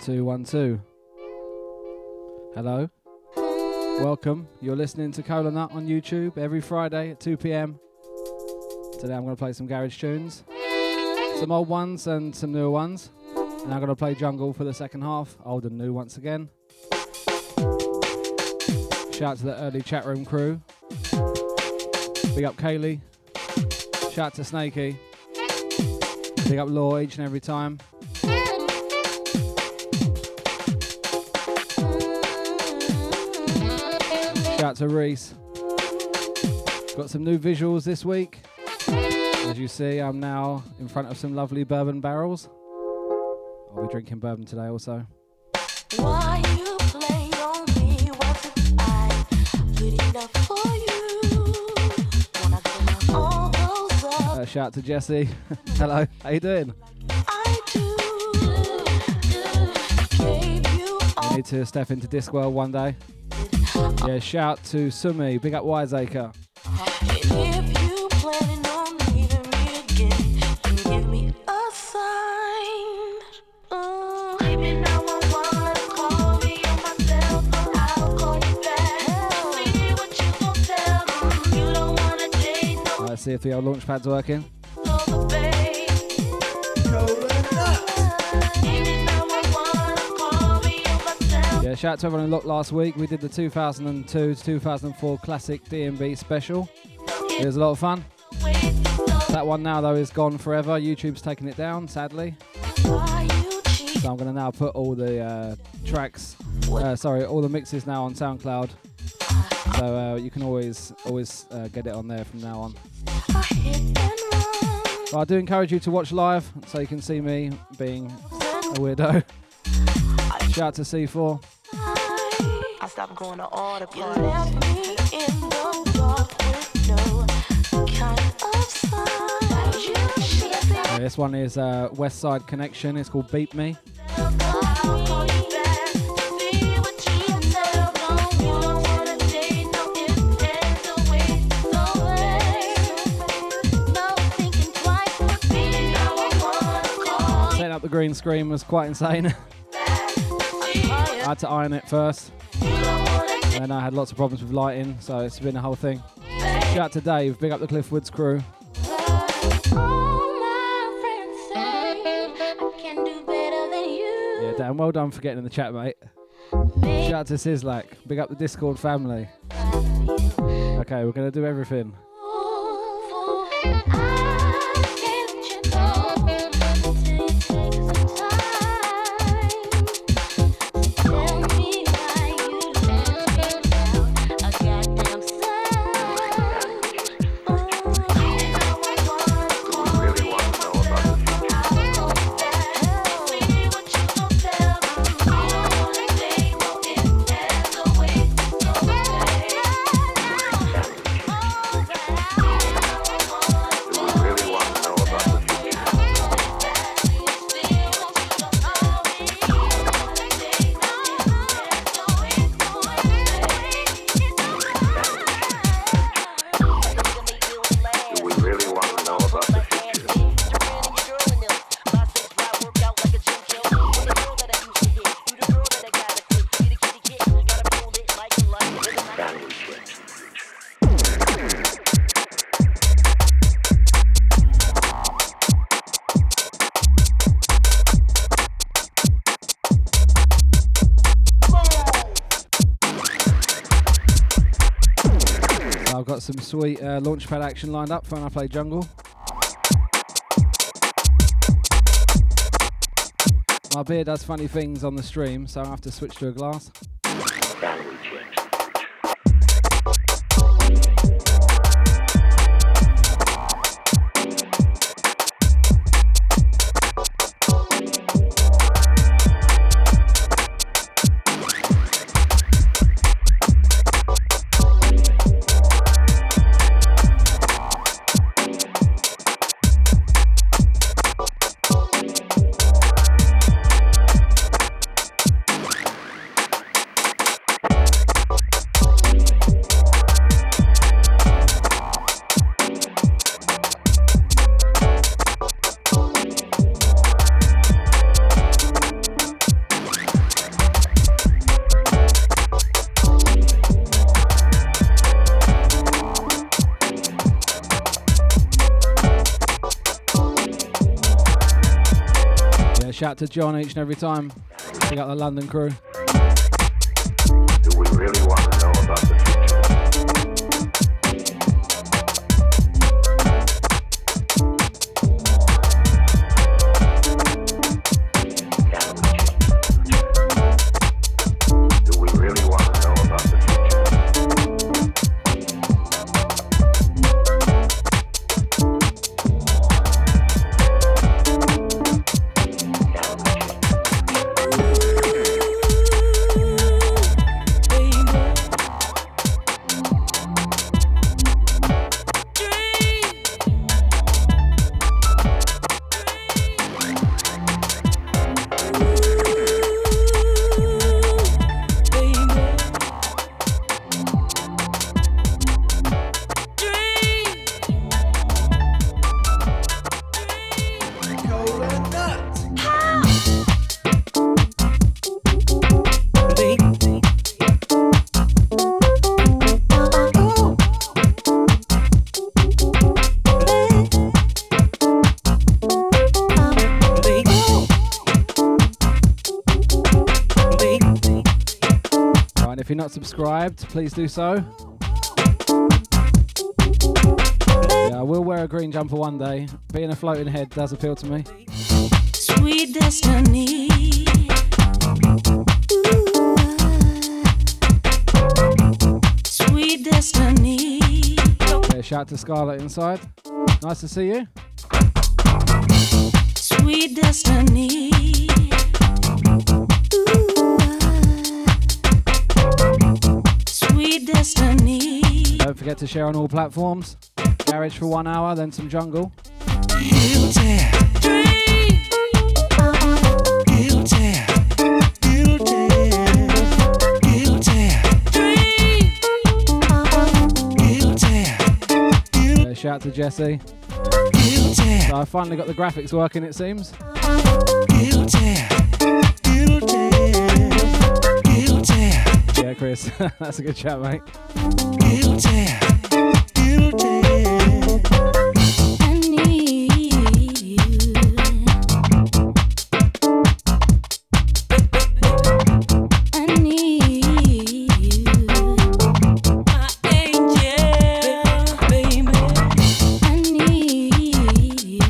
1 2 1 2. Hello, welcome. You're listening to Kola Nut on YouTube every Friday at 2 p.m. Today I'm going to play some garage tunes, some old ones and some newer ones, and I'm going to play jungle for the second half, old and new once again. Shout out to the early chat room crew. Big up Kaylee. Shout out to Snakey. Big up Law each and every time. Shout out to Reese. Got some new visuals this week. As you see, I'm now in front of some lovely bourbon barrels. I'll be drinking bourbon today also. Why you play on me? What if I did enough for you? When I fill all those up. Shout out to Jesse. Hello, how you doing? I need to step into Discworld one day. Yeah, shout out to Sumi, big up Wiseacre. If you planning on leaving me again, then give me a sign. Baby, now I wanna call me on my cell phone. I'll call you back. Tell me what you gon' tell them. You don't wanna date no. Alright, see if the old launch pad's working. Yeah, shout out to everyone who looked last week. We did the 2002 to 2004 classic D&B special. It was a lot of fun. That one now though is gone forever. YouTube's taken it down, sadly. So I'm going to now put all the tracks, all the mixes now on SoundCloud. So you can always get it on there from now on. But I do encourage you to watch live so you can see me being a weirdo. Shout out to C4. I stopped going to all the parties. This one is Westside Connecshun. It's called Beep Me. Setting up the green screen was quite insane. I had to iron it first, and then I had lots of problems with lighting, so it's been a whole thing. Shout out to Dave, big up the Cliffwoodz crew. Yeah, Dan, well done for getting in the chat, mate. Shout out to Sislak, big up the Discord family. Okay, we're going to do everything. Some sweet launchpad action lined up for when I play jungle. My beer does funny things on the stream, so I have to switch to a glass. shout to John each and every time. Pick up the London crew. Do we really want to know about the subscribed, please do so. Yeah, I will wear a green jumper one day. Being a floating head does appeal to me. Sweet destiny. Ooh, sweet destiny. Yeah, shout out to Scarlett inside. Nice to see you. Sweet destiny. Destiny. Don't forget to share on all platforms. Garage for 1 hour, then some jungle. Shout out to Jesse. So I finally got the graphics working, it seems. Yeah, Chris, that's a good chat, mate. I need you. I need you. My angel, baby. I need you.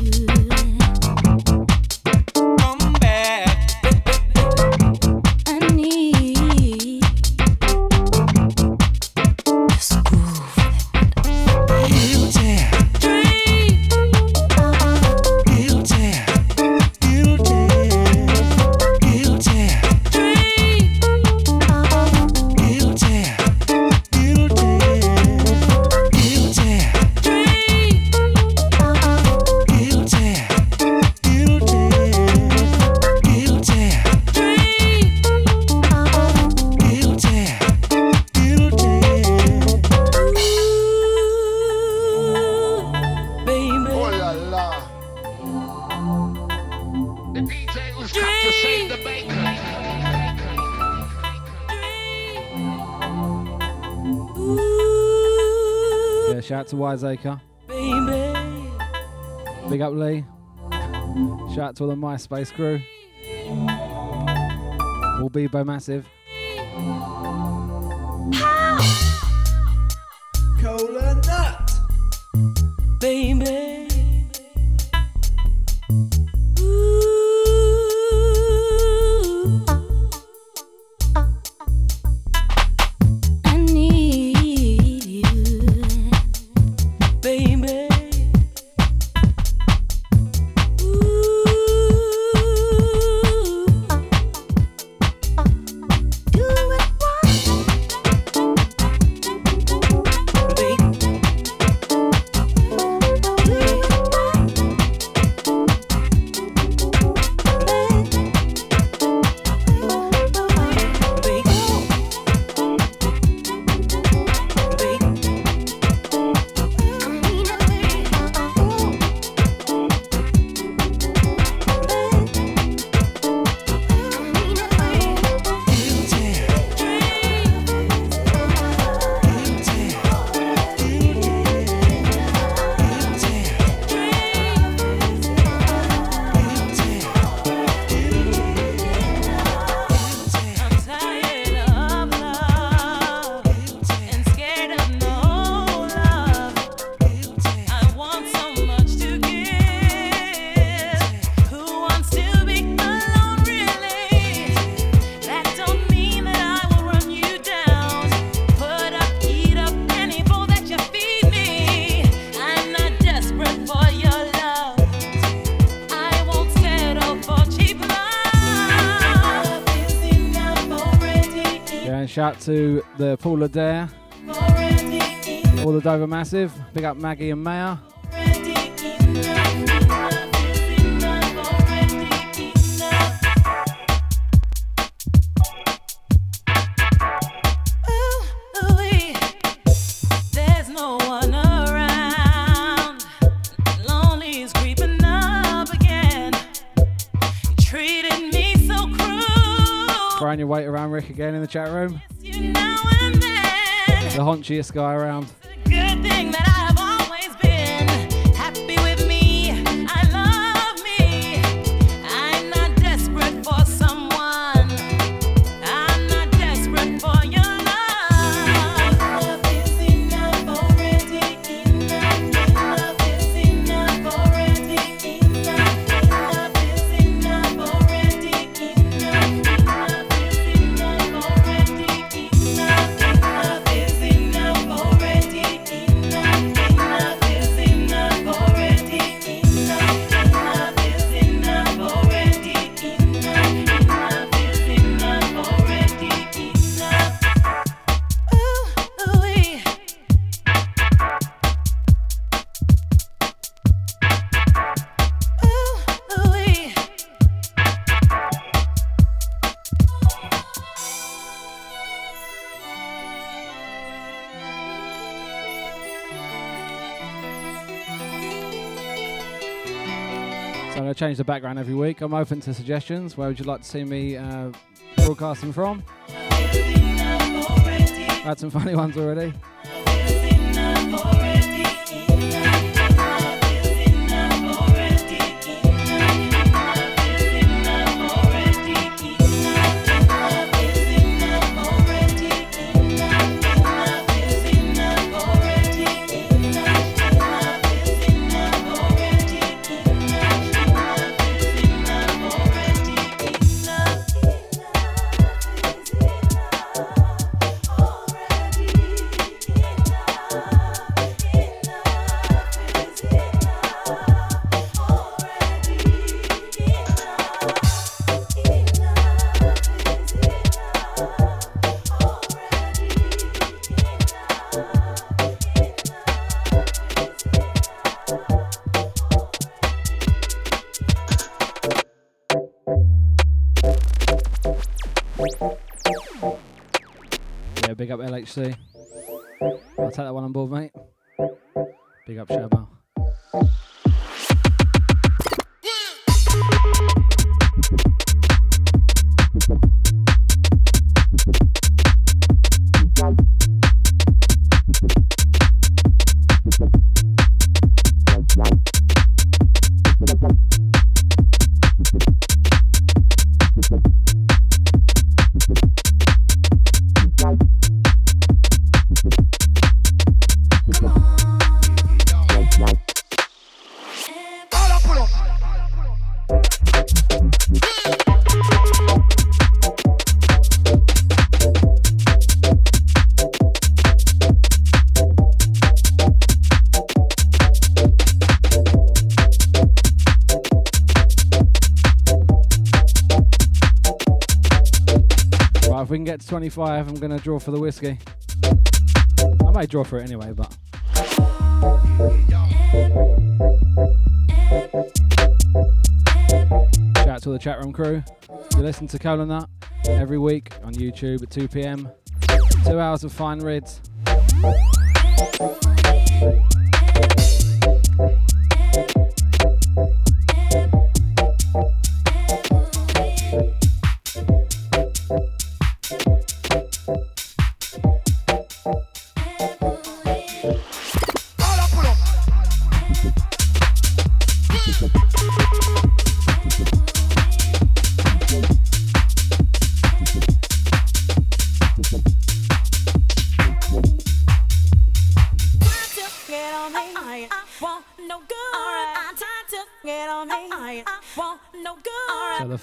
Come back. I need you. To Wiseacre. Baby. Big up Lee. Shout out to all the MySpace crew. All Bebo Massive. Kola Nut. Baby. Shout out to the Pool of Dare, all the Dover Massive. Big up Maggie and Maya. Your weight around Rick again in the chat room. You know, the haunchiest guy around. Good thing that I've always been happy with me. I love me. I'm not desperate for someone. I'm not desperate for your love. Love is enough already. Enough. Love is enough already. Enough. Love is enough already. Enough. Change the background every week. I'm open to suggestions. Where would you like to see me broadcasting from? I had some funny ones already. Big up LHC. I'll take that one on board, mate. Big up Shabba. If we can get to 25, I'm going to draw for the whiskey. I might draw for it anyway, but... Shout out to all the chat room crew. You listen to Kola Nut every week on YouTube at 2 p.m. 2 hours of fine rids.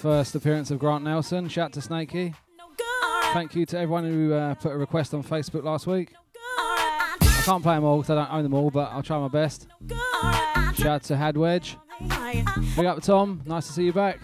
First appearance of Grant Nelson. Shout to Snakey. Thank you to everyone who put a request on Facebook last week. I can't play them all because I don't own them all, but I'll try my best. Shout to Hadwedge. Big up Tom. Nice to see you back.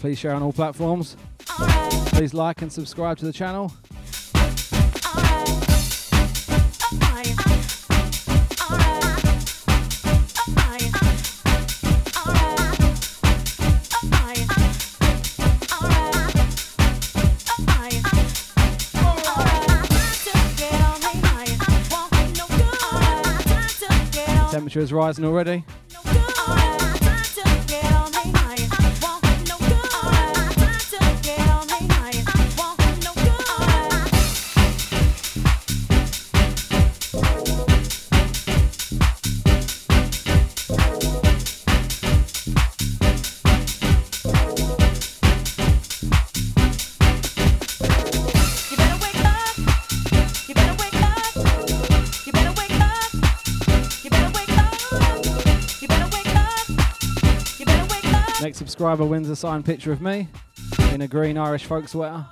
Please share on all platforms. Please like and subscribe to the channel. Temperature is rising already. Subscriber wins a signed picture of me in a green Irish folk sweater.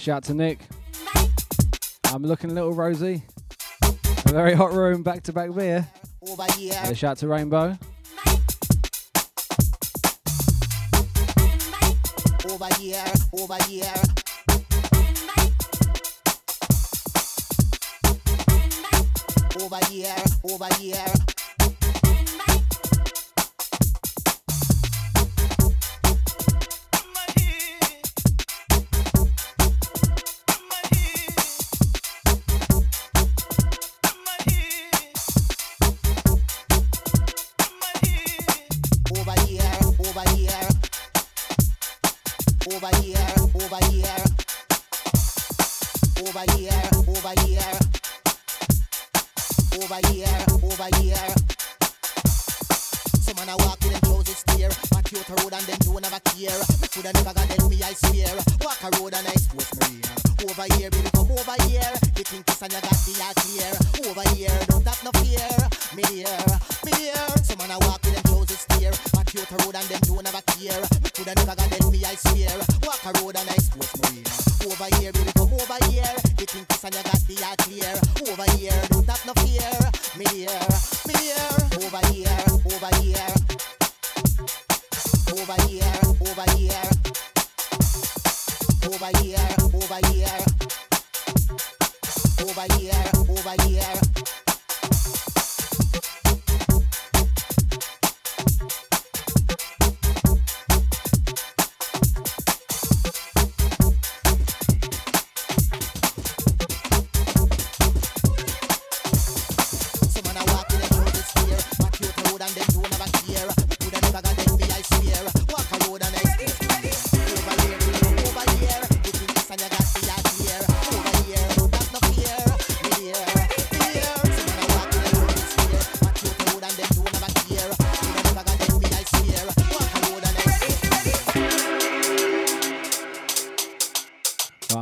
Shout to Nick. I'm looking a little rosy. A very hot room, back-to-back beer. And a shout to Rainbow. Over here, over here. Over here, over here.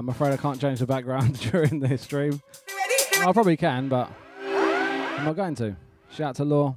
I'm afraid I can't change the background during this stream. I probably can, but I'm not going to. Shout out to Law.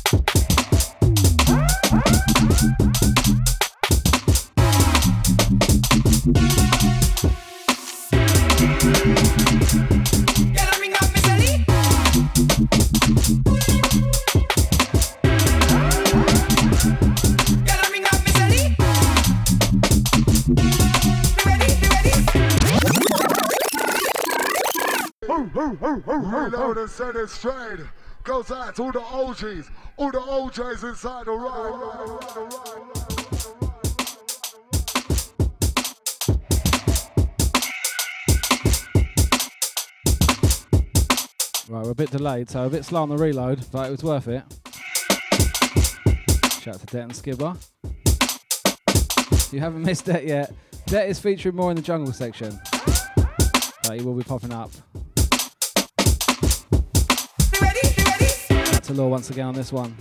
Satisfied goes out to all the OJs inside the ride. Right, we're a bit delayed, so a bit slow on the reload, but it was worth it. Shout out to Det and Skibber. If you haven't missed Det yet, Det is featuring more in the jungle section, but he will be popping up. To Law once again on this one.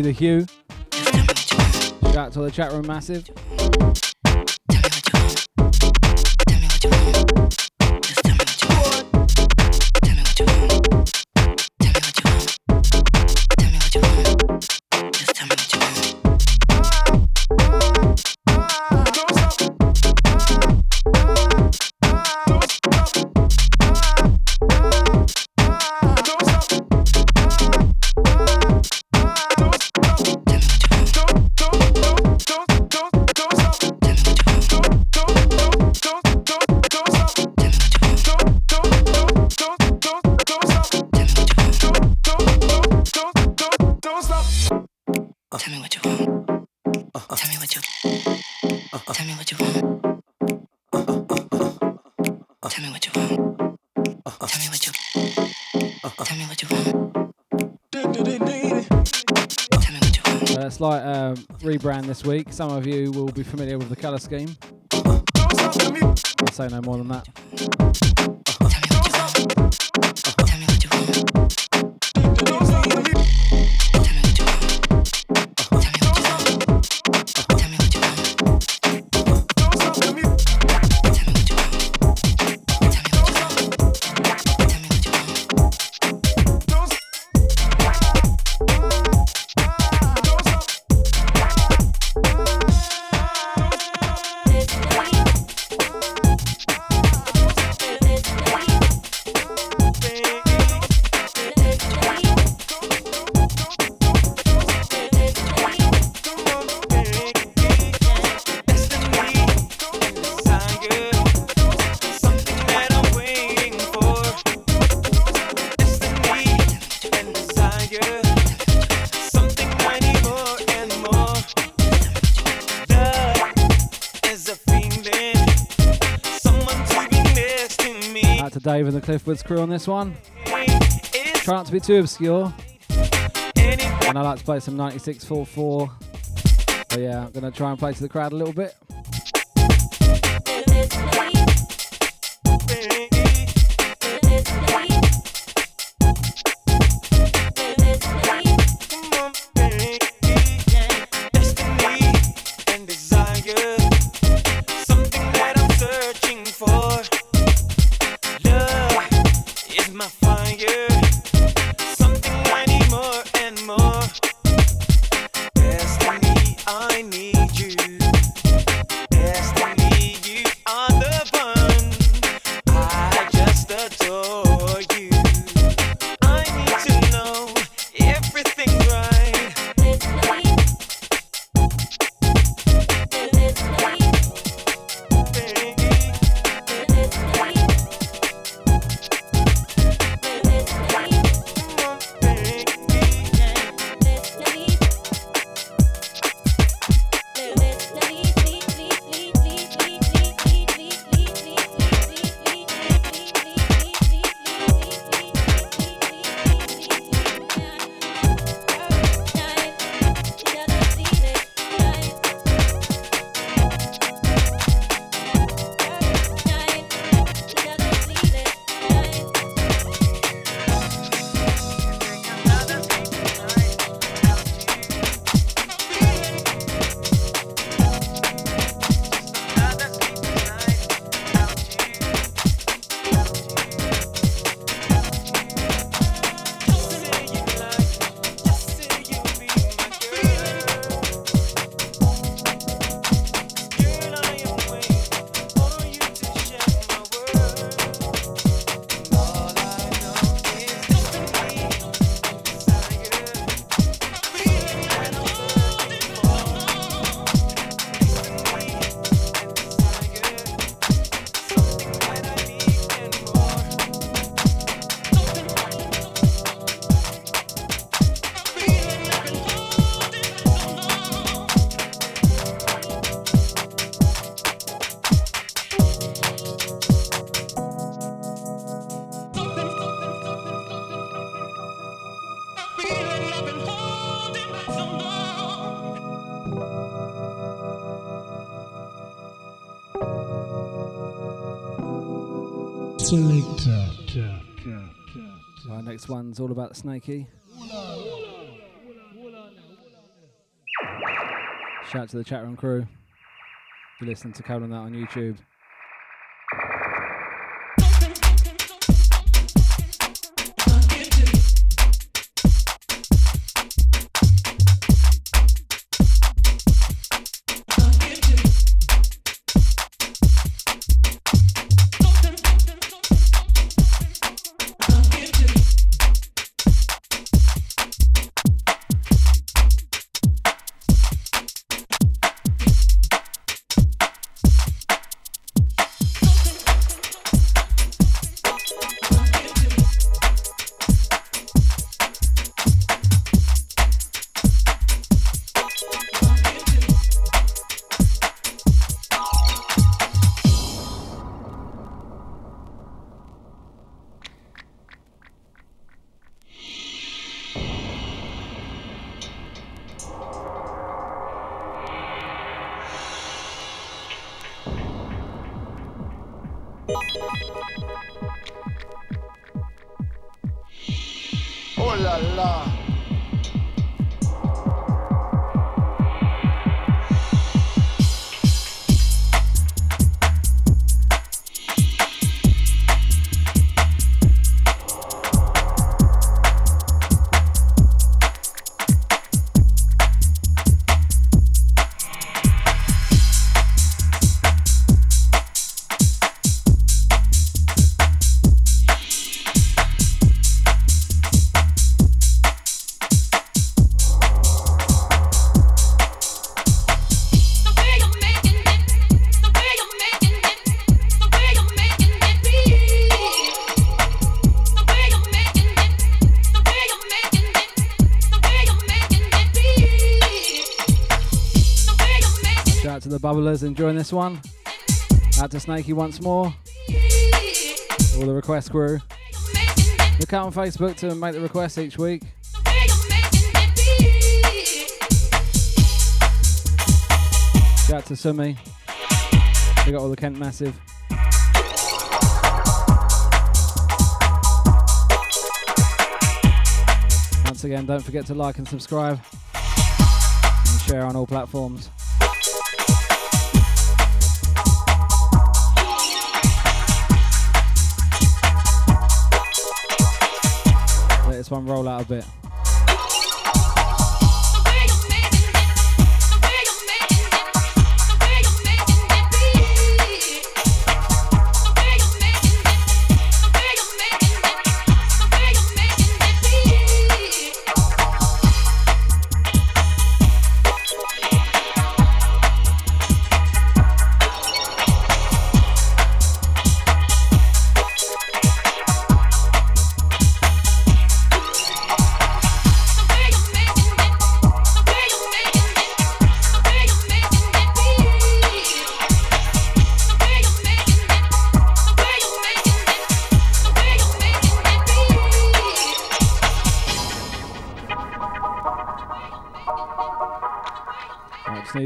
The Hue. Shout out to the chat room massive. Tell me what you want. Tell me what you want. Tell me what you want. Slight rebrand this week. Some of you will be familiar with the colour scheme. I'll say no more than that. Tell me what you Dave and the Cliffwoodz crew on this one. Try not to be too obscure. And I like to play some 96.44. So yeah, I'm going to try and play to the crowd a little bit. Our next one's all about the snakey. Shout out to the chat room crew. You listen to Kola Nut on YouTube. Oh la la. Bubblers enjoying this one. Out to Snakey once more. All the request crew. Look out on Facebook to make the requests each week. Shout out to Sumi. We got all the Kent Massive. Once again, don't forget to like and subscribe and share on all platforms. This one roll out a bit.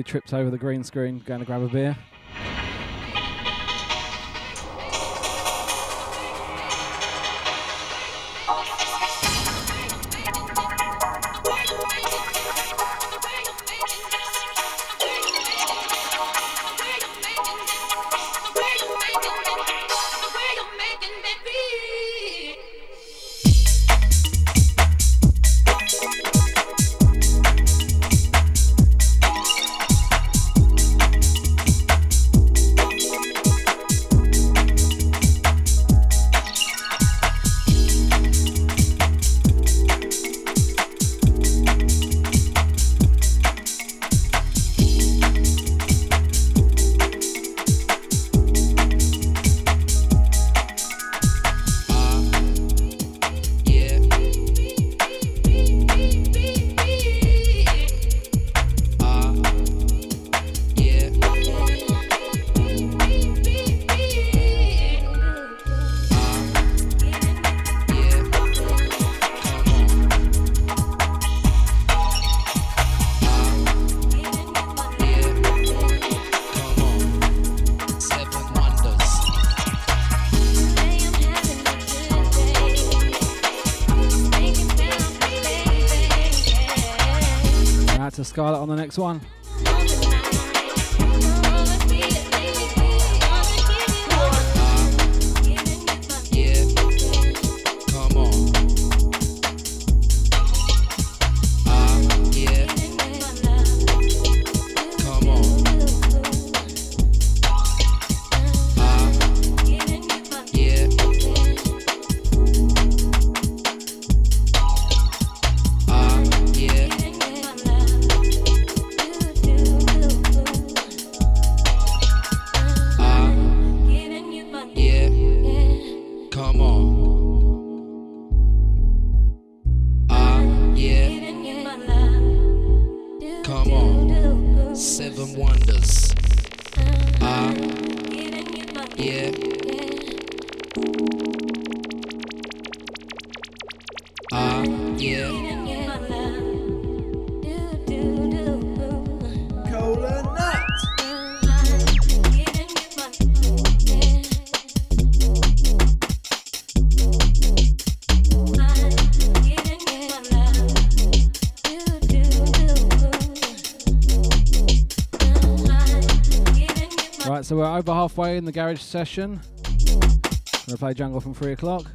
Tripped over the green screen, going to grab a beer. Scarlet on the next one. Kola Nut. right, so we're over halfway in the garage session. I'm going to play jungle from 3 o'clock.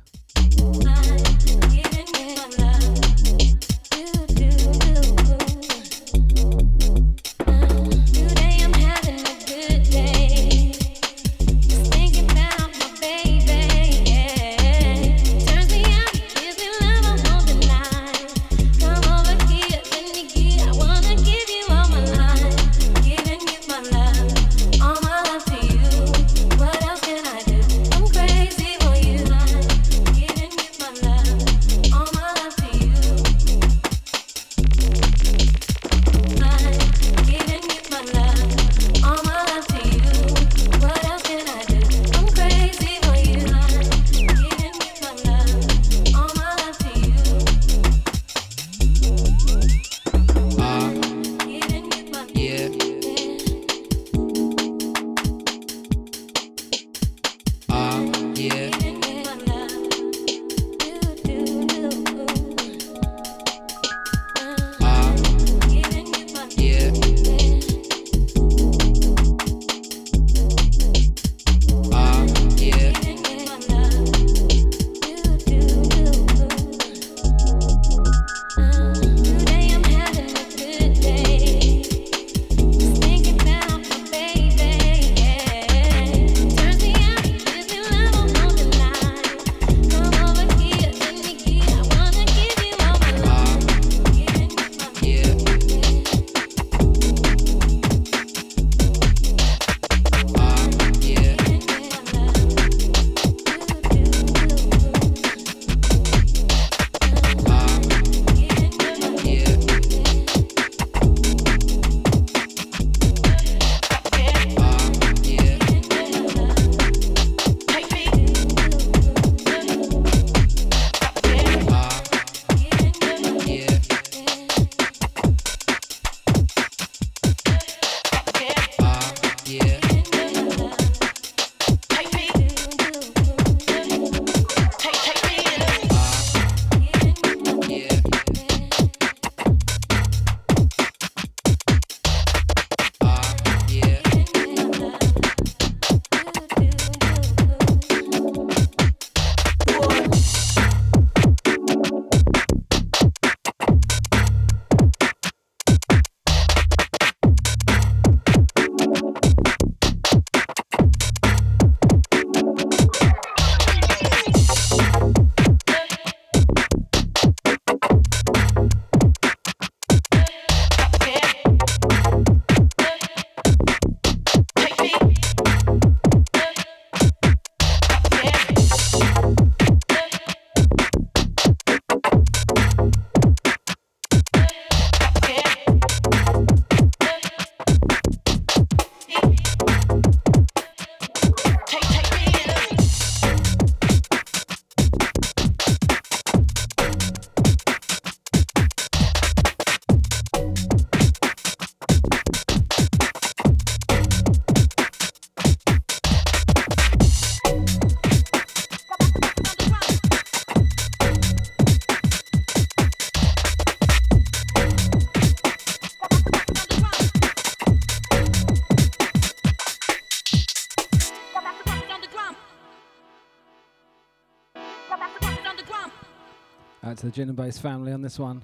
To the Gin and Bass family on this one.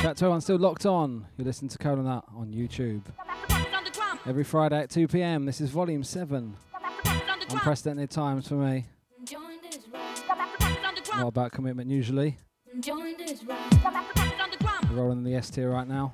Chat to everyone still locked on. You listen to Kola Nut on YouTube. Every Friday at 2 p.m. This is Volume 7. Unprecedented times for me. Not about commitment usually. We're rolling in the S tier right now.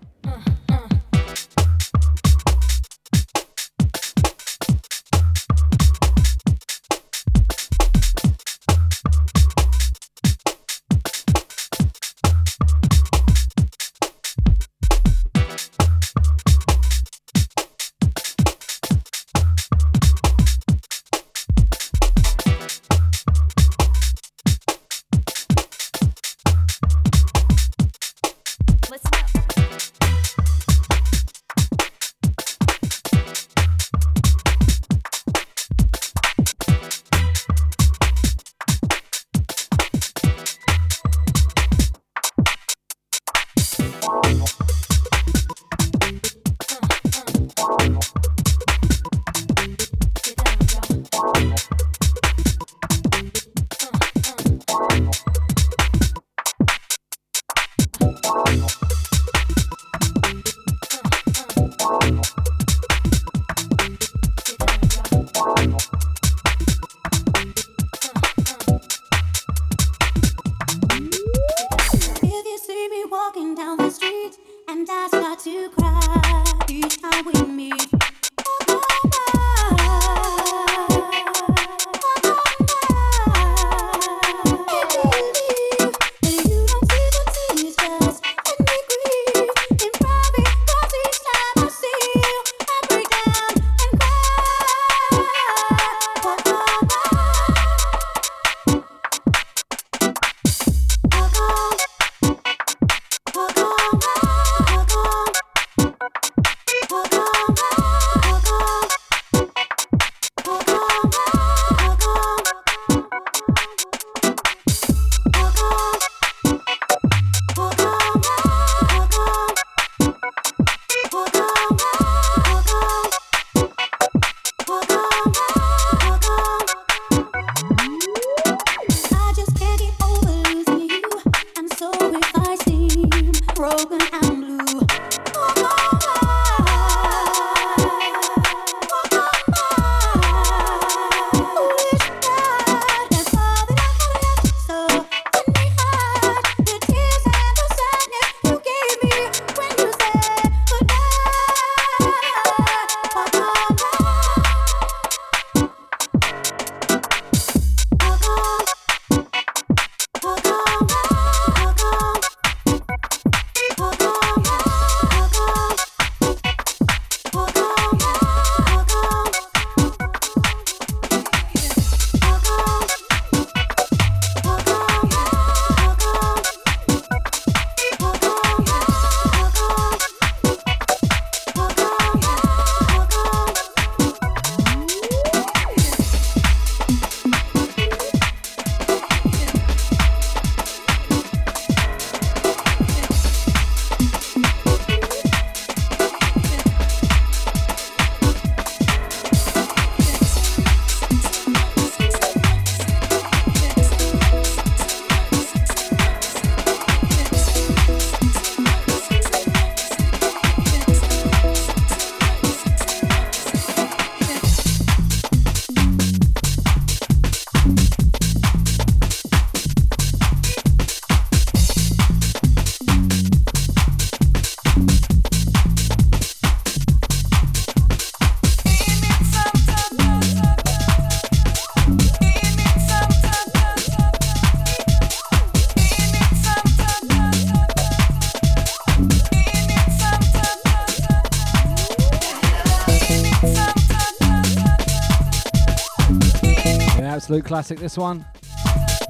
absolute classic, this one.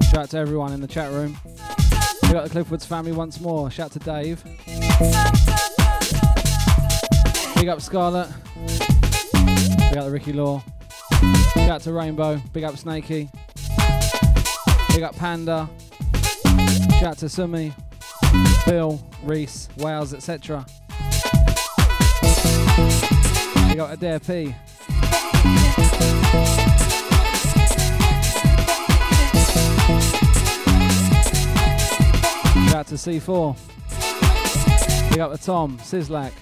Shout out to everyone in the chat room. We got the Cliffwoodz family once more. Shout out to Dave. Big up Scarlett. Big up the Ricky Law. Big up to Rainbow. Big up Snakey. Big up Panda. Shout out to Sumi, Bill, Reese, Wales, etc. Big up Adair P. Shout out to C4. Big up to Tom, Sislak.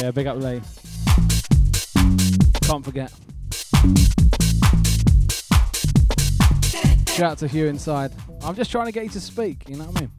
Yeah, big up Lee. Can't forget. Shout out to Hugh inside. I'm just trying to get you to speak, you know what I mean?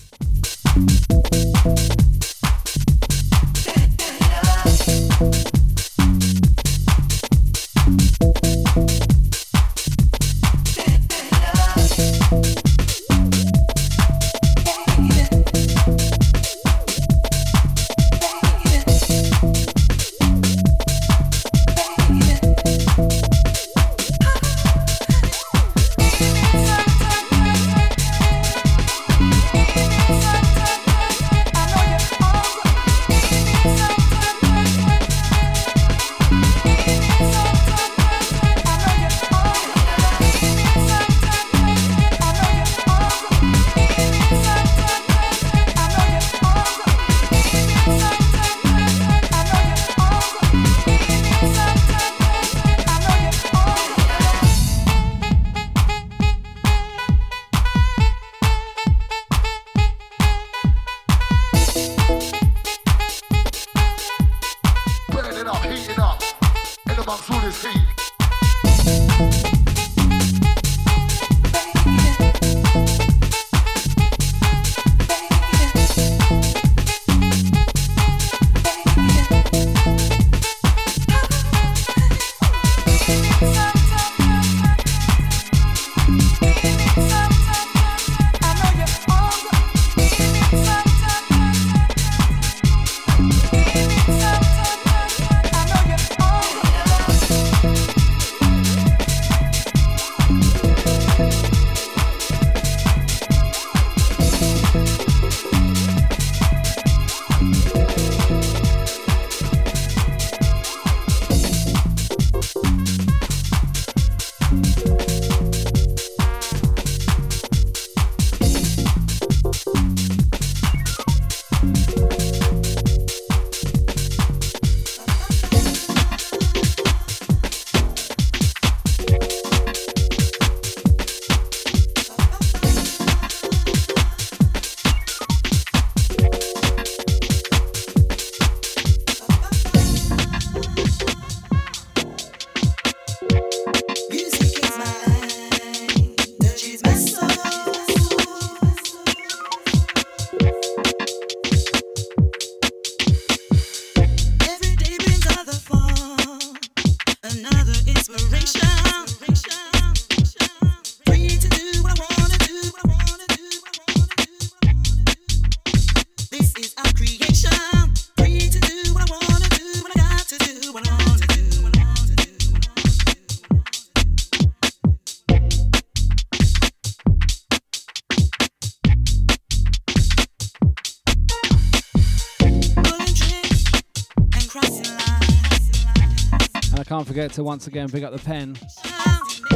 Can't forget to once again big up the pen.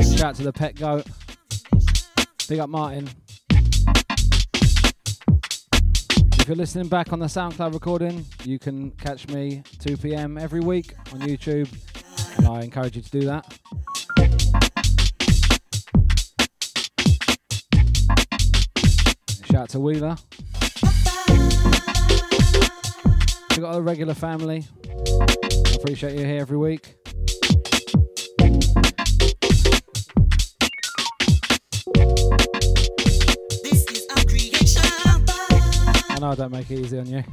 Shout out to the pet goat. Big up Martin. If you're listening back on the SoundCloud recording, you can catch me 2 p.m. every week on YouTube, and I encourage you to do that. Shout out to Wheeler. We've got a regular family. I appreciate you here every week. I know I don't make it easy on you.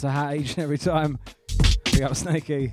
To Hat each and every time. Big up Snakey.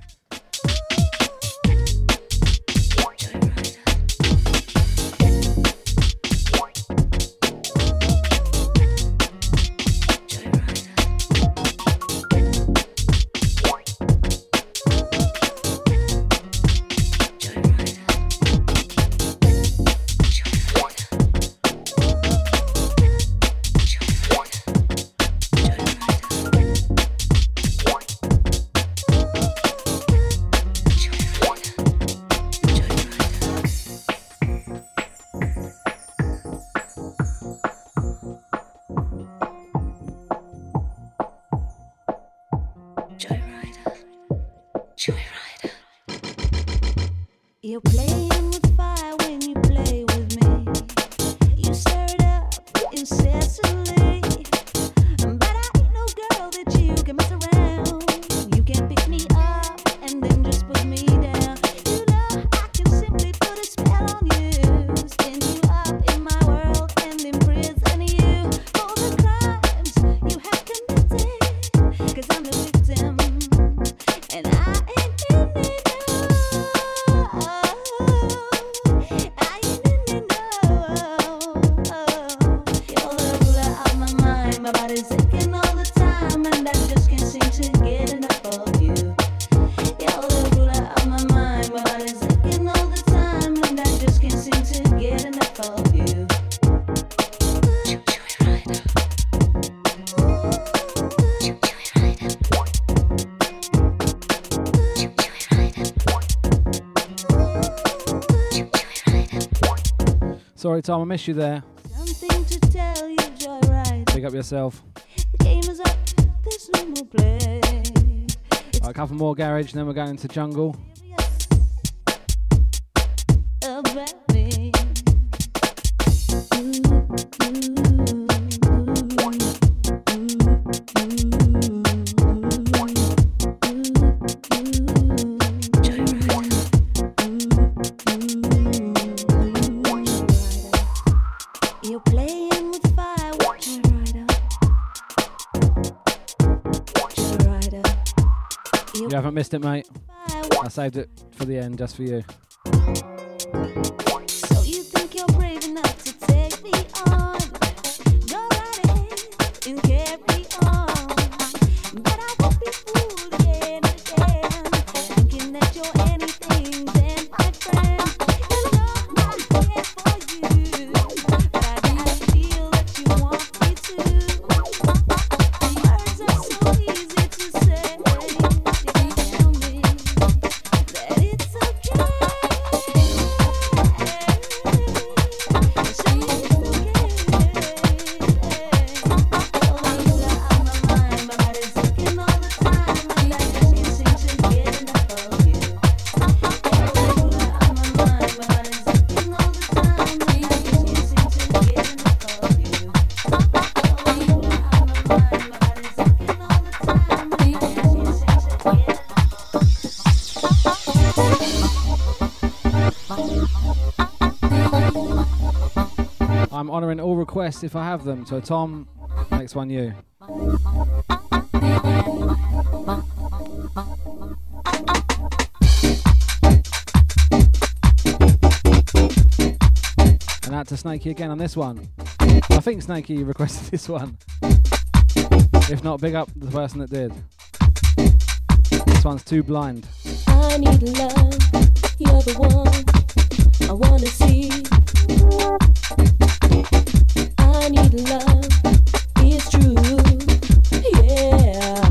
Sorry, Tom, I missed you there. Something to tell you, Joyride. Pick up yourself. The game is up, there's no more play. Right, a couple more garage, and then we're going into jungle. Missed it, mate. I saved it for the end just for you. So you think you're brave enough to take me on? Go right ahead and carry on. But I won't be fooled again and again, thinking that you're anything then, my friend. And I'm here for you, but I don't feel that you want me to. Words are so easy to say. Honouring all requests if I have them. So Tom, next one you. And out to Snakey again on this one. I think Snakey requested this one. If not, big up the person that did. This one's Too Blind. I need love, you're the one I wanna see. I need love, it's true, yeah.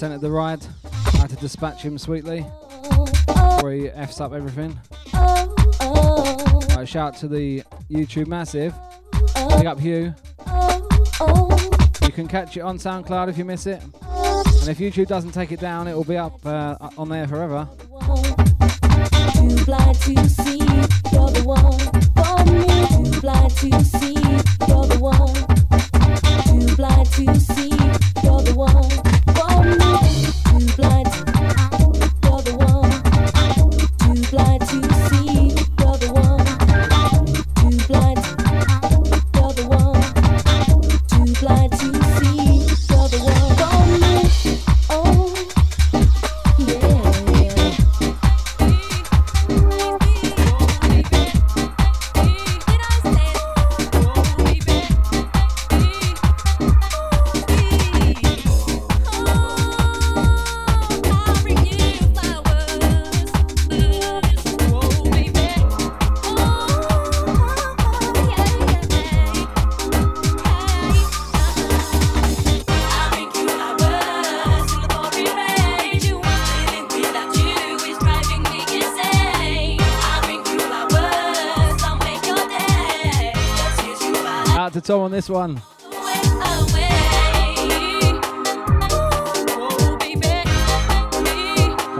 represented the ride. I had to dispatch him sweetly before he F's up everything. Right, shout out to the YouTube Massive. Big up Hugh. You can catch it on SoundCloud if you miss it. And if YouTube doesn't take it down, it will be up on there forever. Too blind to see, you're the one for me. Too blind to see, you're the one. Too blind to see, you're the one for me. Too blind to see, you're the one. Too blind to see, you're the one. Too blind to see, you're the one. Too blind to see, you're the one for me. Oh. So on this one. Come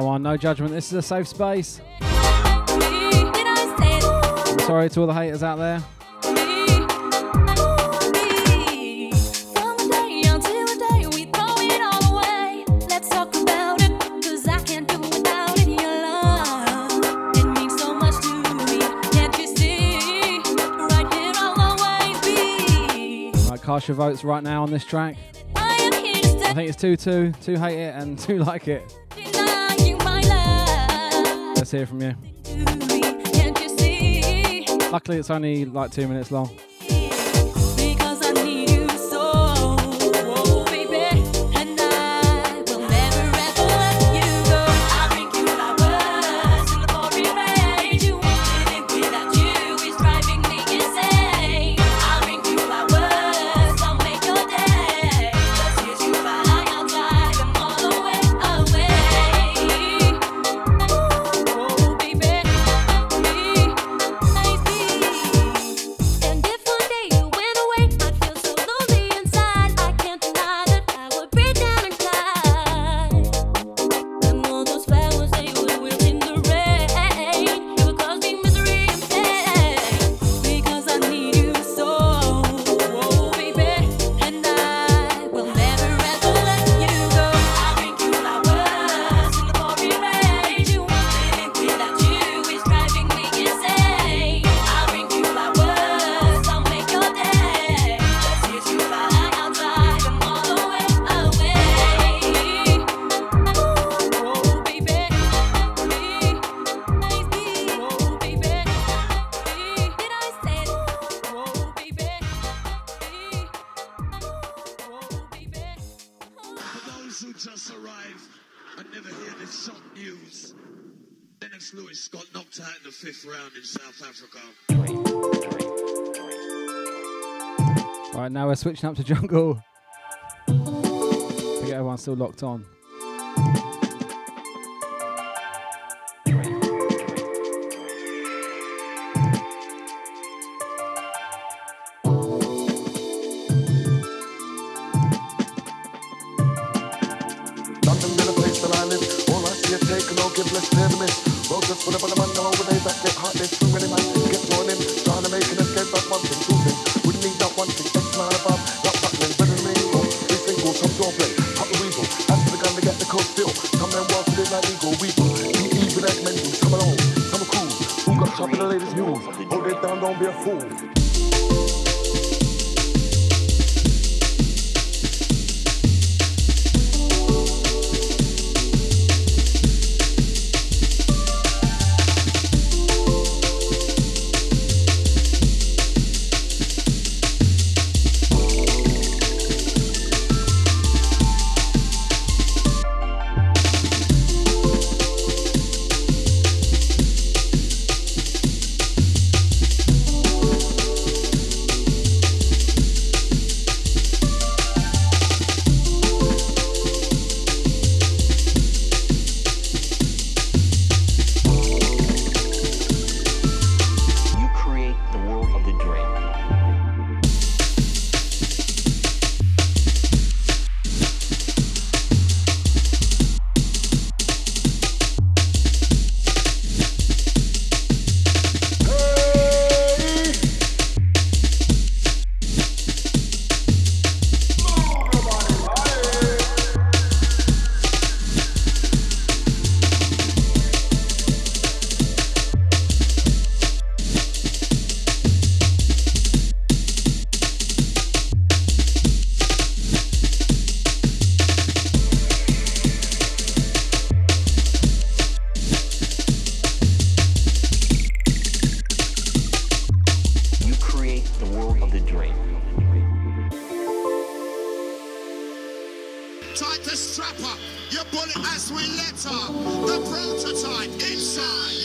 on, no judgment. This is a safe space. I'm sorry to all the haters out there. Cast your votes right now on this track. I think it's 2-2, 2 hate it and 2 like it. Let's hear from you. Luckily it's only like 2 minutes long. Now we're switching up to jungle. I think everyone's still locked on. the strapper, your bullet as we let her, the prototype inside.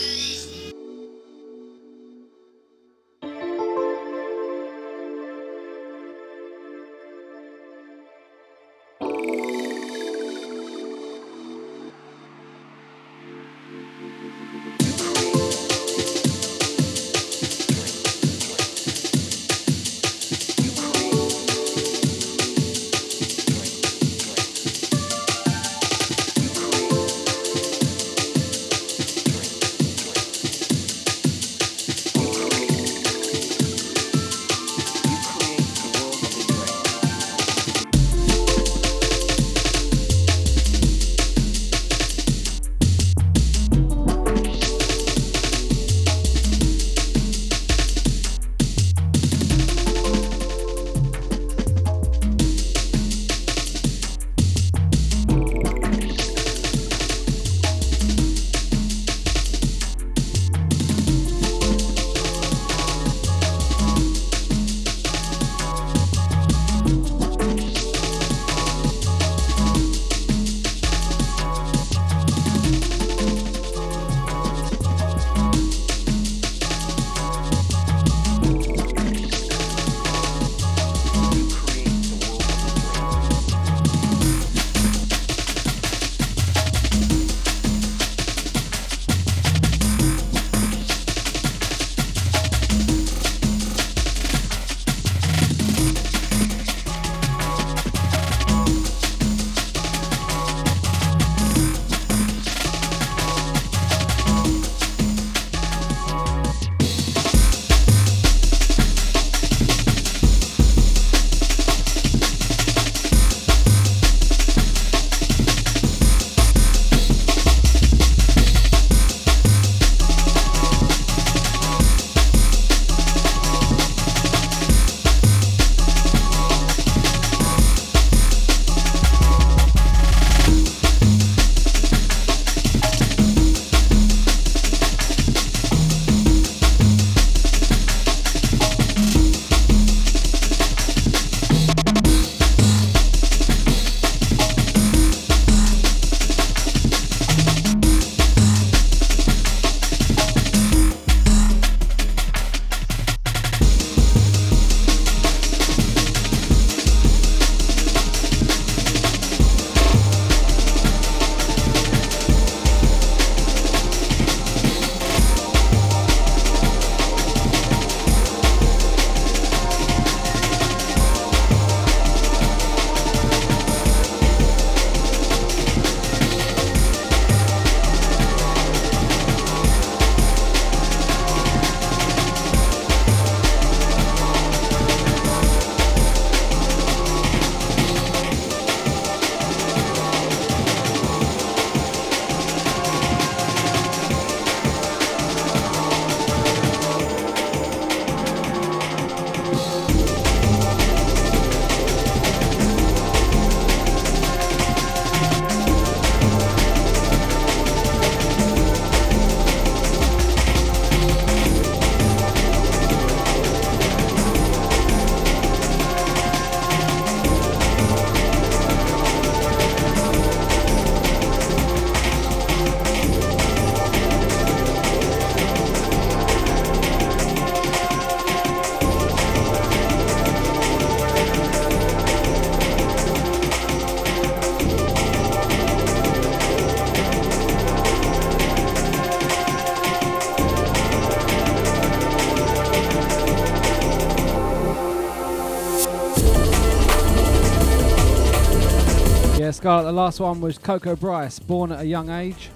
The last one was Coco Bryce, Born at a Young Age.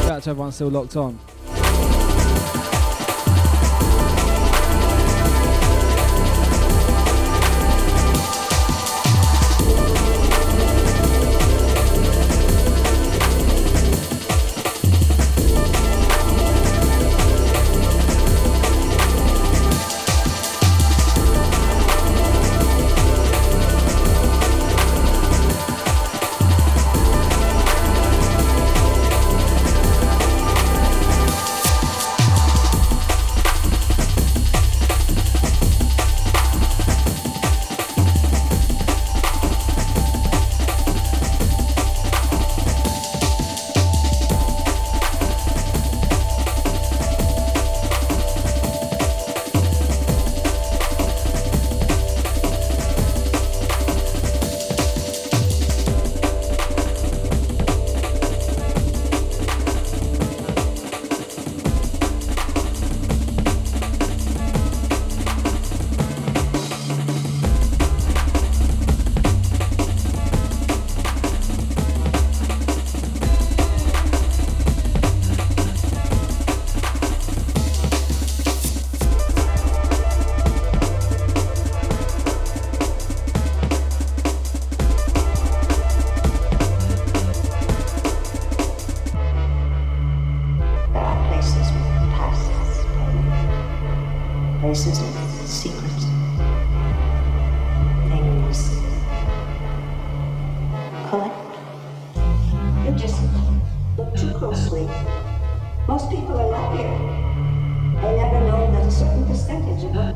Shout out to everyone still locked on.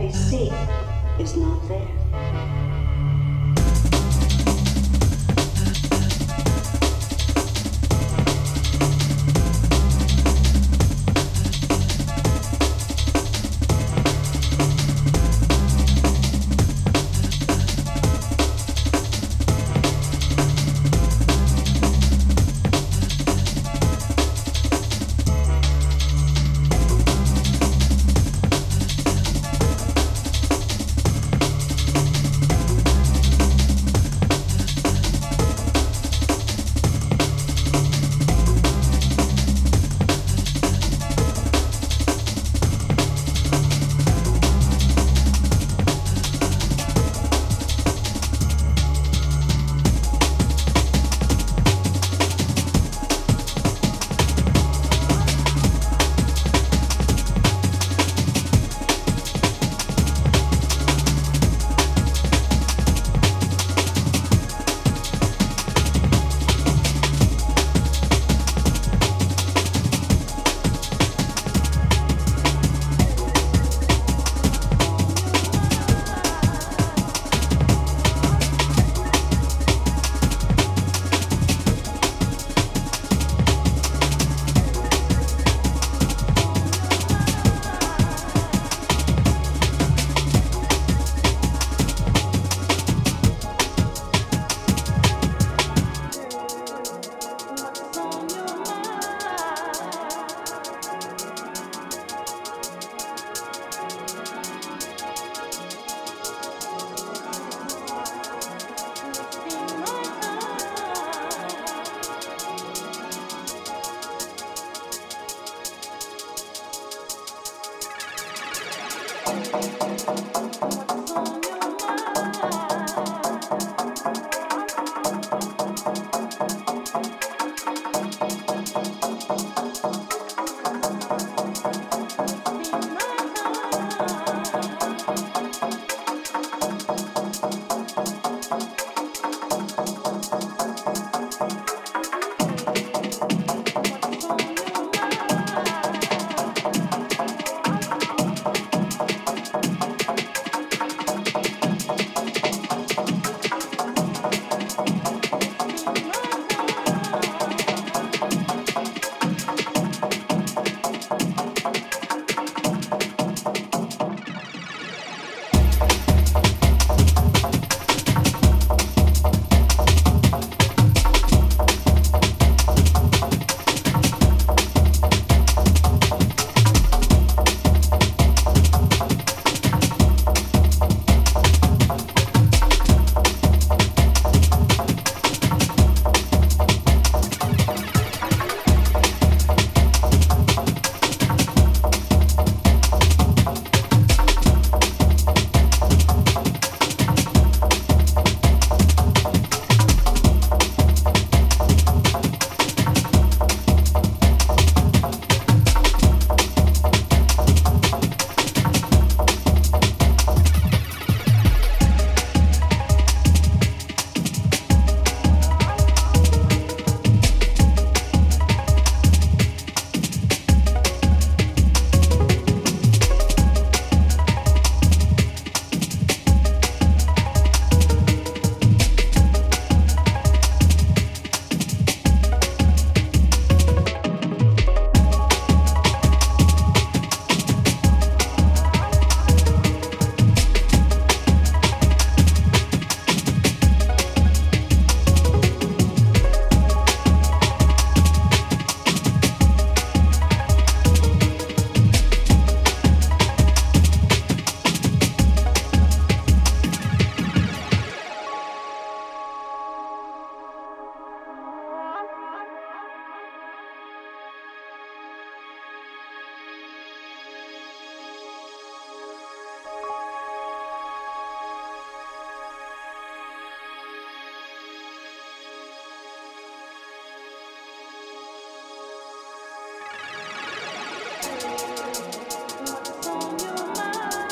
they seek is not there.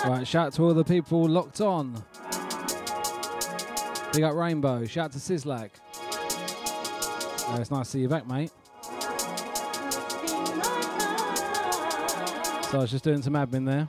Right, shout out to all the people locked on. Big up Rainbow, shout out to Sislak. Yeah, it's nice to see you back, mate. So I was just doing some admin there.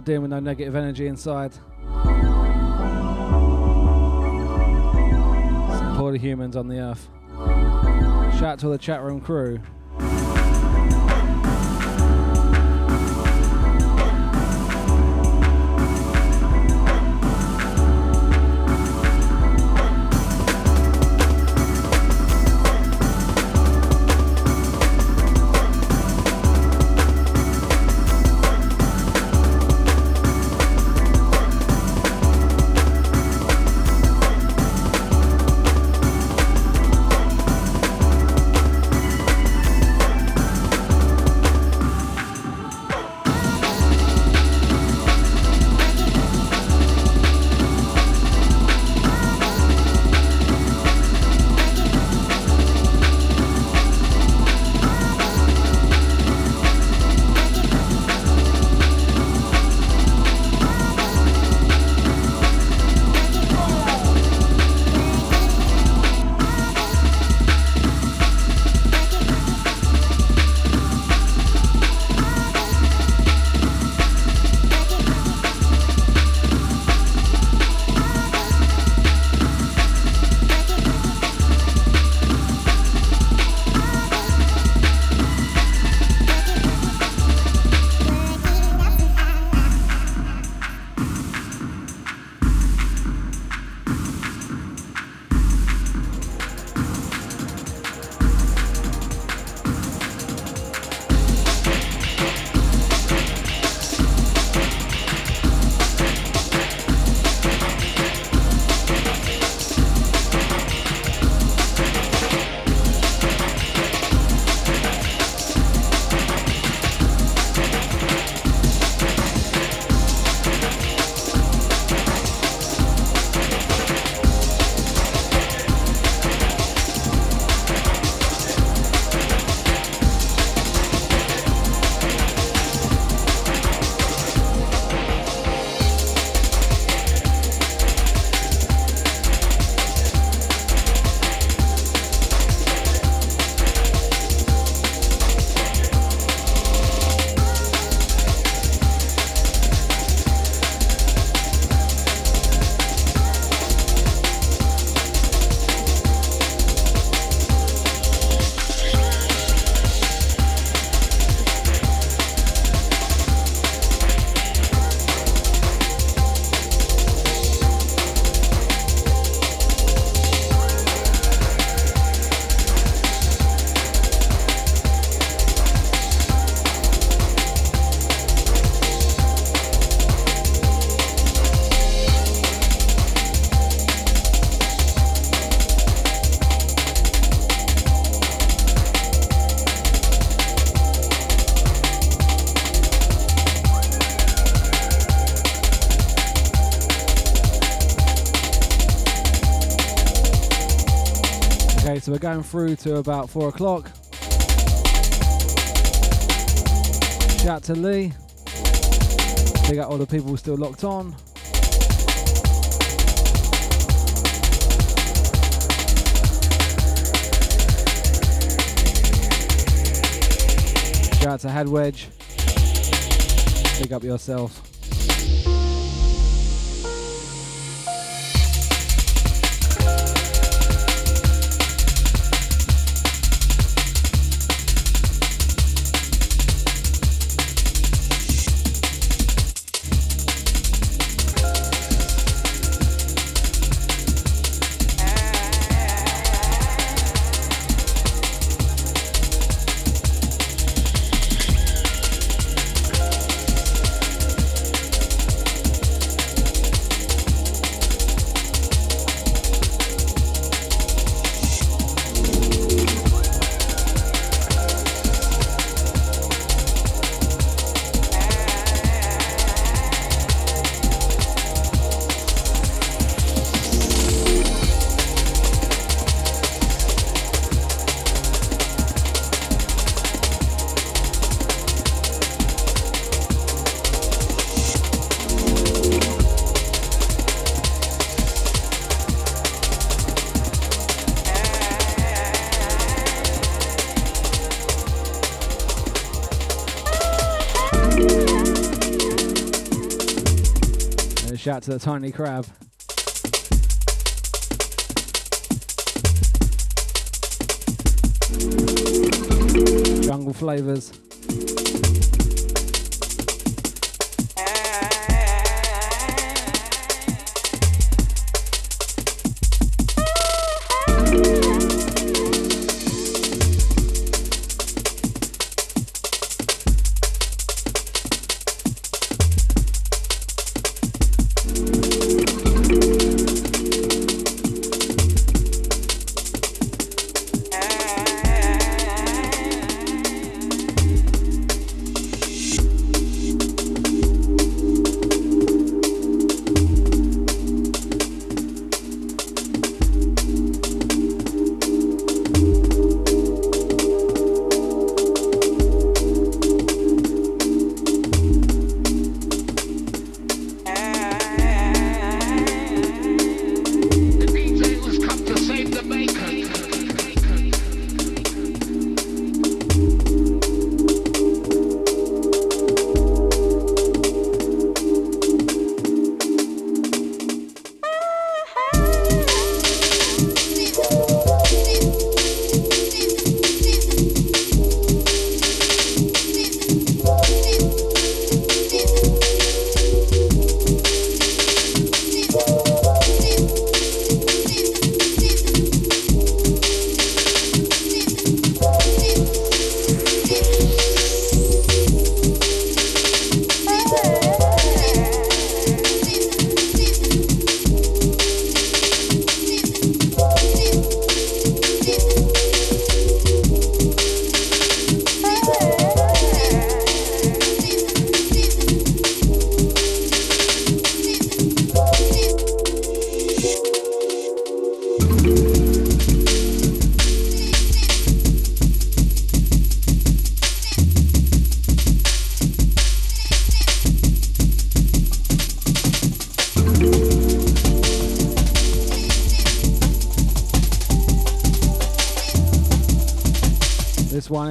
not dealing with no negative energy inside. Some poor humans on the earth. Shout out to all the chat room crew. We're going through to about 4 o'clock. Shout out to Lee. Big up all the people still locked on. Shout out to Hadwedge. Big up yourself. Shout out to the Tiny Crab. Jungle Flavors.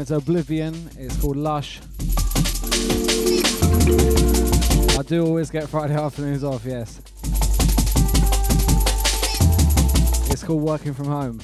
It's Oblivion, it's called Lush. I do always get Friday afternoons off, yes. It's called Working From Home.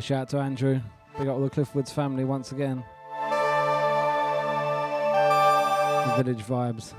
Shout out to Andrew. Big up all the Cliffwoodz family once again. The village vibes.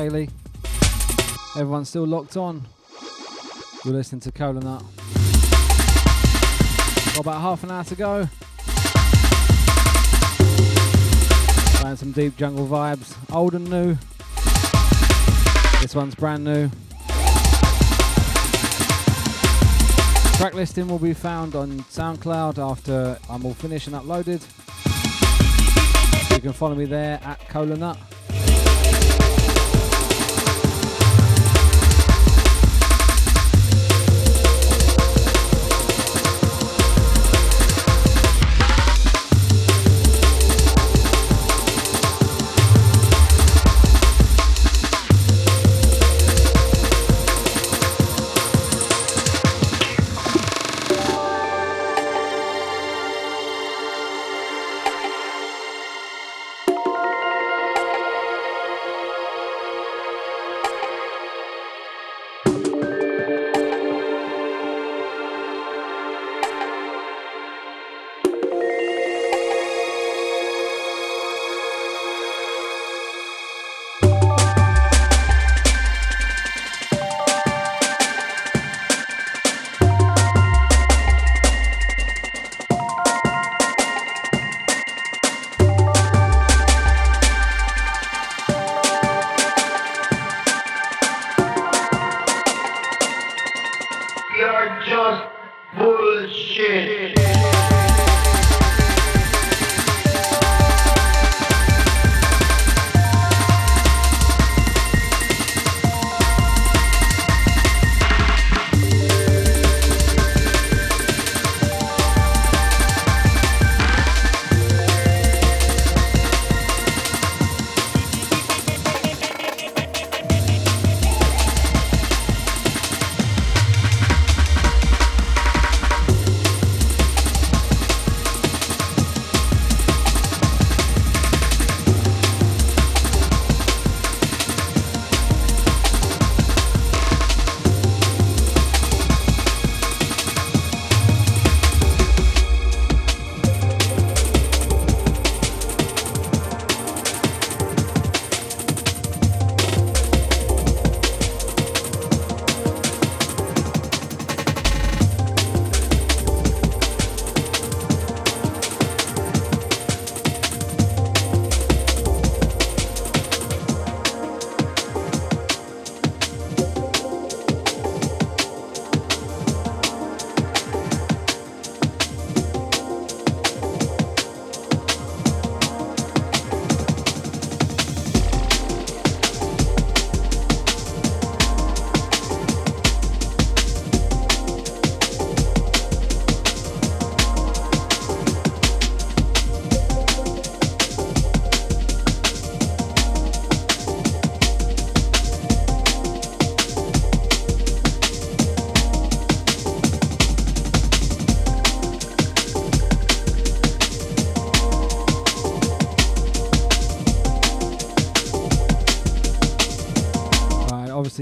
Kaylee. Everyone's still locked on. You're listening to Kola Nut. Got about half an hour to go. Playing some deep jungle vibes, old and new. This one's brand new. Track listing will be found on SoundCloud after I'm all finished and uploaded. You can follow me there at Kola Nut.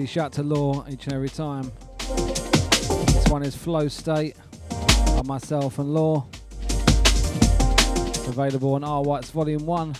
Shout out to Law each and every time. This one is Flow State by myself and Law. It's available on R. White's Volume One.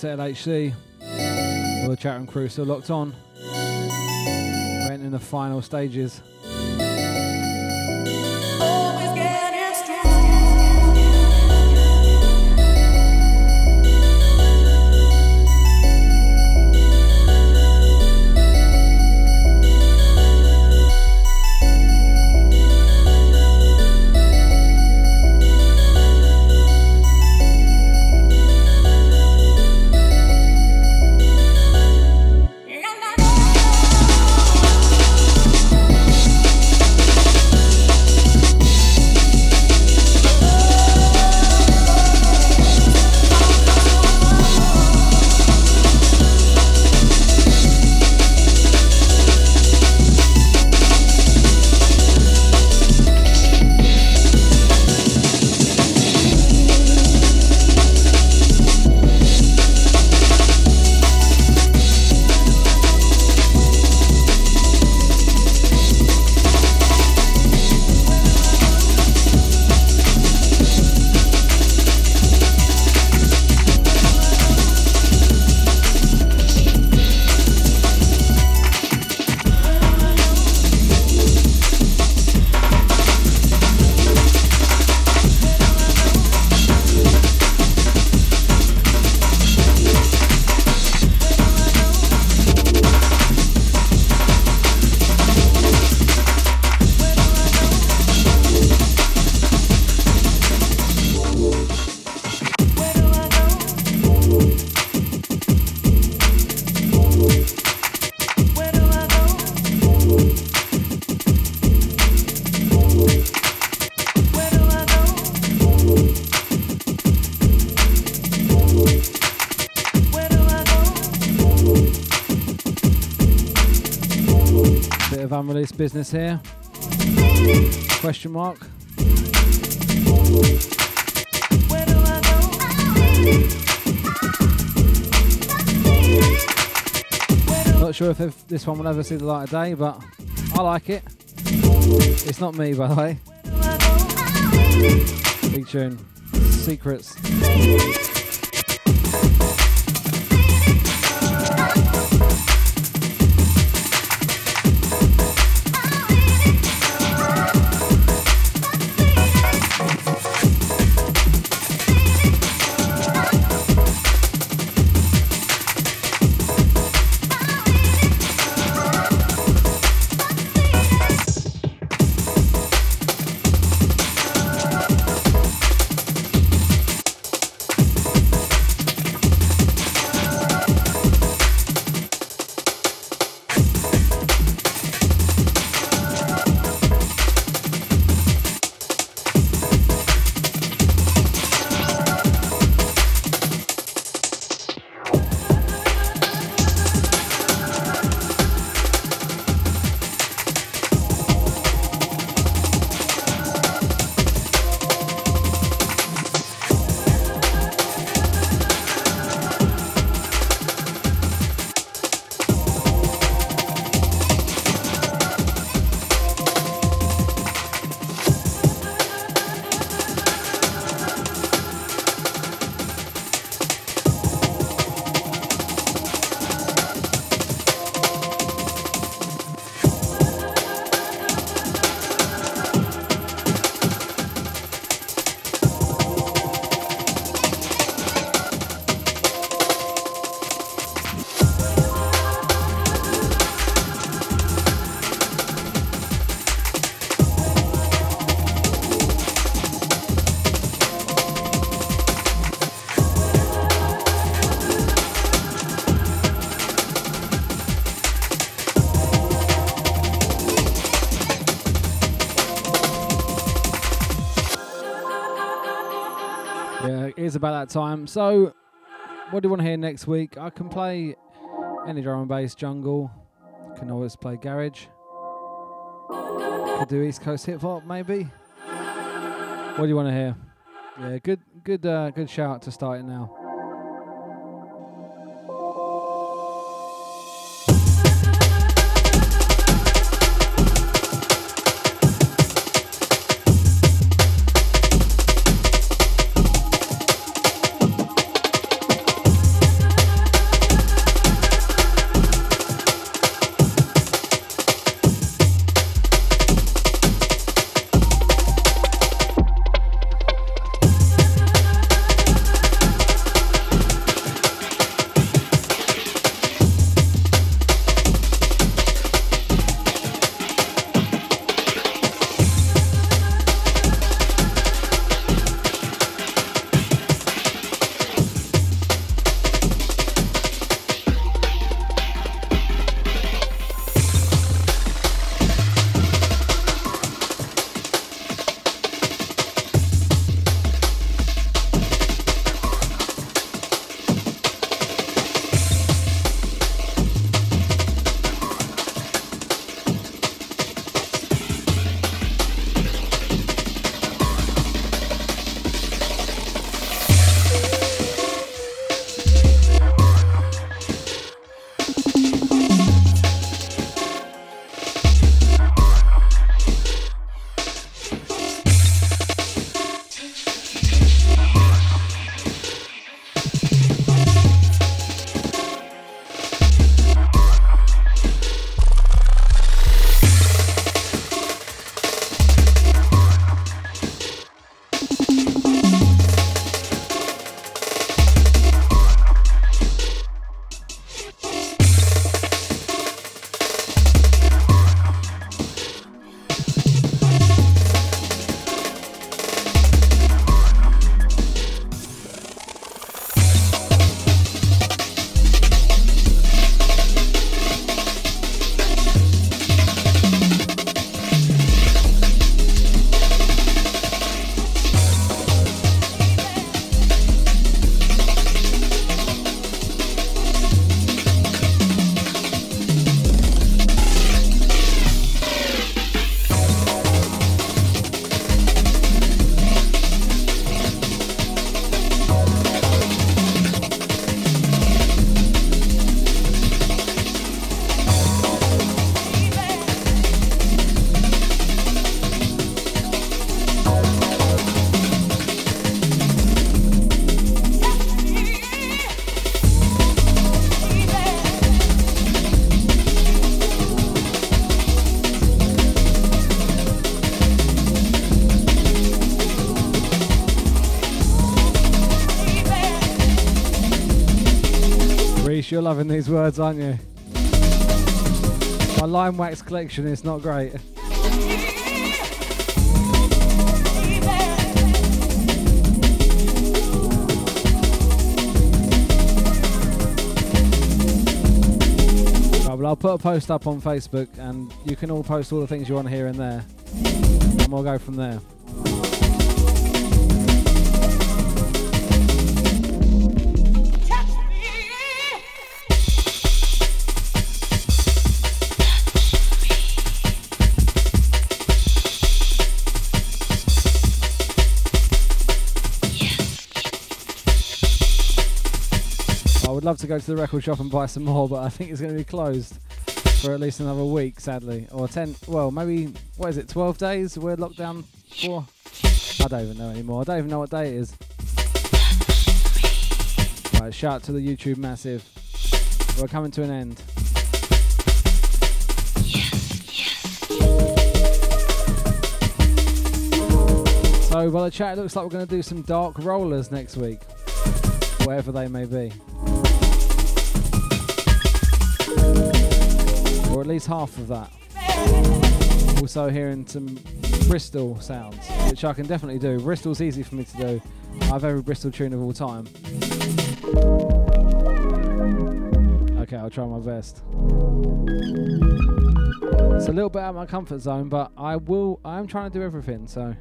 to LHC. All the chat room crew still locked on. We're in the final stages. Unreleased business here. Question mark. Where do I go? Not sure if this one will ever see the light of day, but I like it. It's not me, by the way. Big tune. Secrets. About that time. So what do you want to hear next week? I can play any drum and bass jungle, can always play garage, could do East Coast hip hop maybe. What do you want to hear? Yeah, good shout to start it now. you're loving these words, aren't you? My lime wax collection is not great. I'll put a post up on Facebook and you can all post all the things you want here and there, and we'll go from there. I'd love to go to the record shop and buy some more, but I think it's going to be closed for at least another week, sadly, or 10, well, maybe, what is it, 12 days we're locked down for? I don't even know anymore. I don't even know what day it is. Right, shout out to the YouTube massive. We're coming to an end. So, by the chat, it looks like we're going to do some dark rollers next week, wherever they may be. Or at least half of that. Also hearing some Bristol sounds, which I can definitely do. Bristol's easy for me to do. I've every Bristol tune of all time. Okay, I'll try my best. It's a little bit out of my comfort zone, but I'm trying to do everything, so.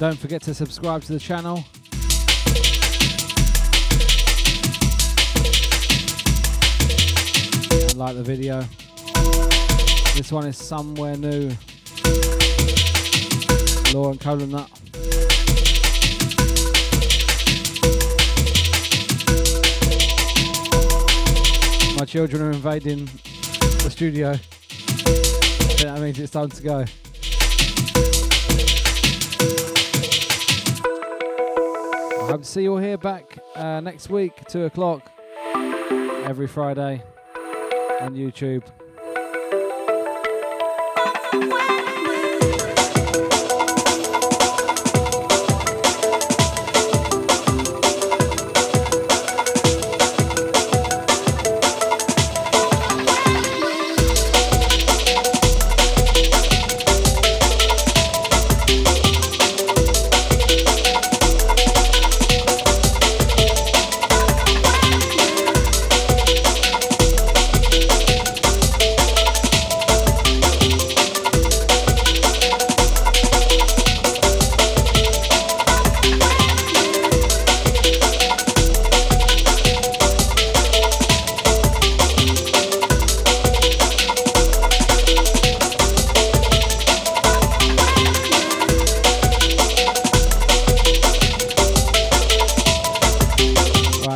and don't forget to subscribe to the channel. And like the video. This one is Somewhere New, Law and Kola Nut. My children are invading the studio. That means it's time to go. I hope to see you all here back next week, 2 o'clock, every Friday on YouTube.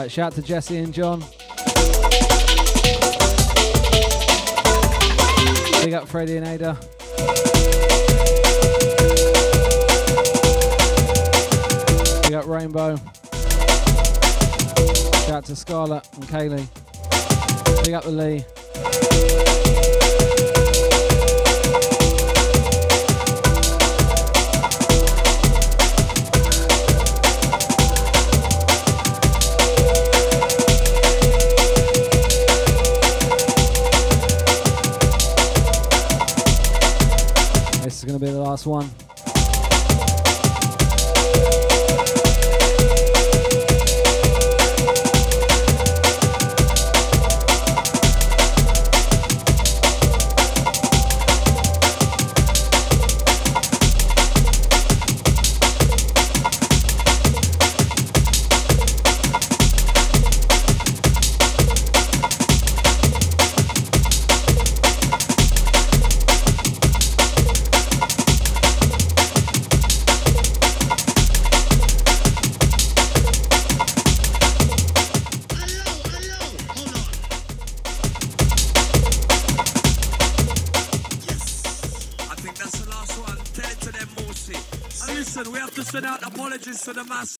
Shout out to Jesse and John. Big up Freddie and Ada. Big up Rainbow. Shout out to Scarlett and Kaylee. Big up the Lee. This is going to be the last one.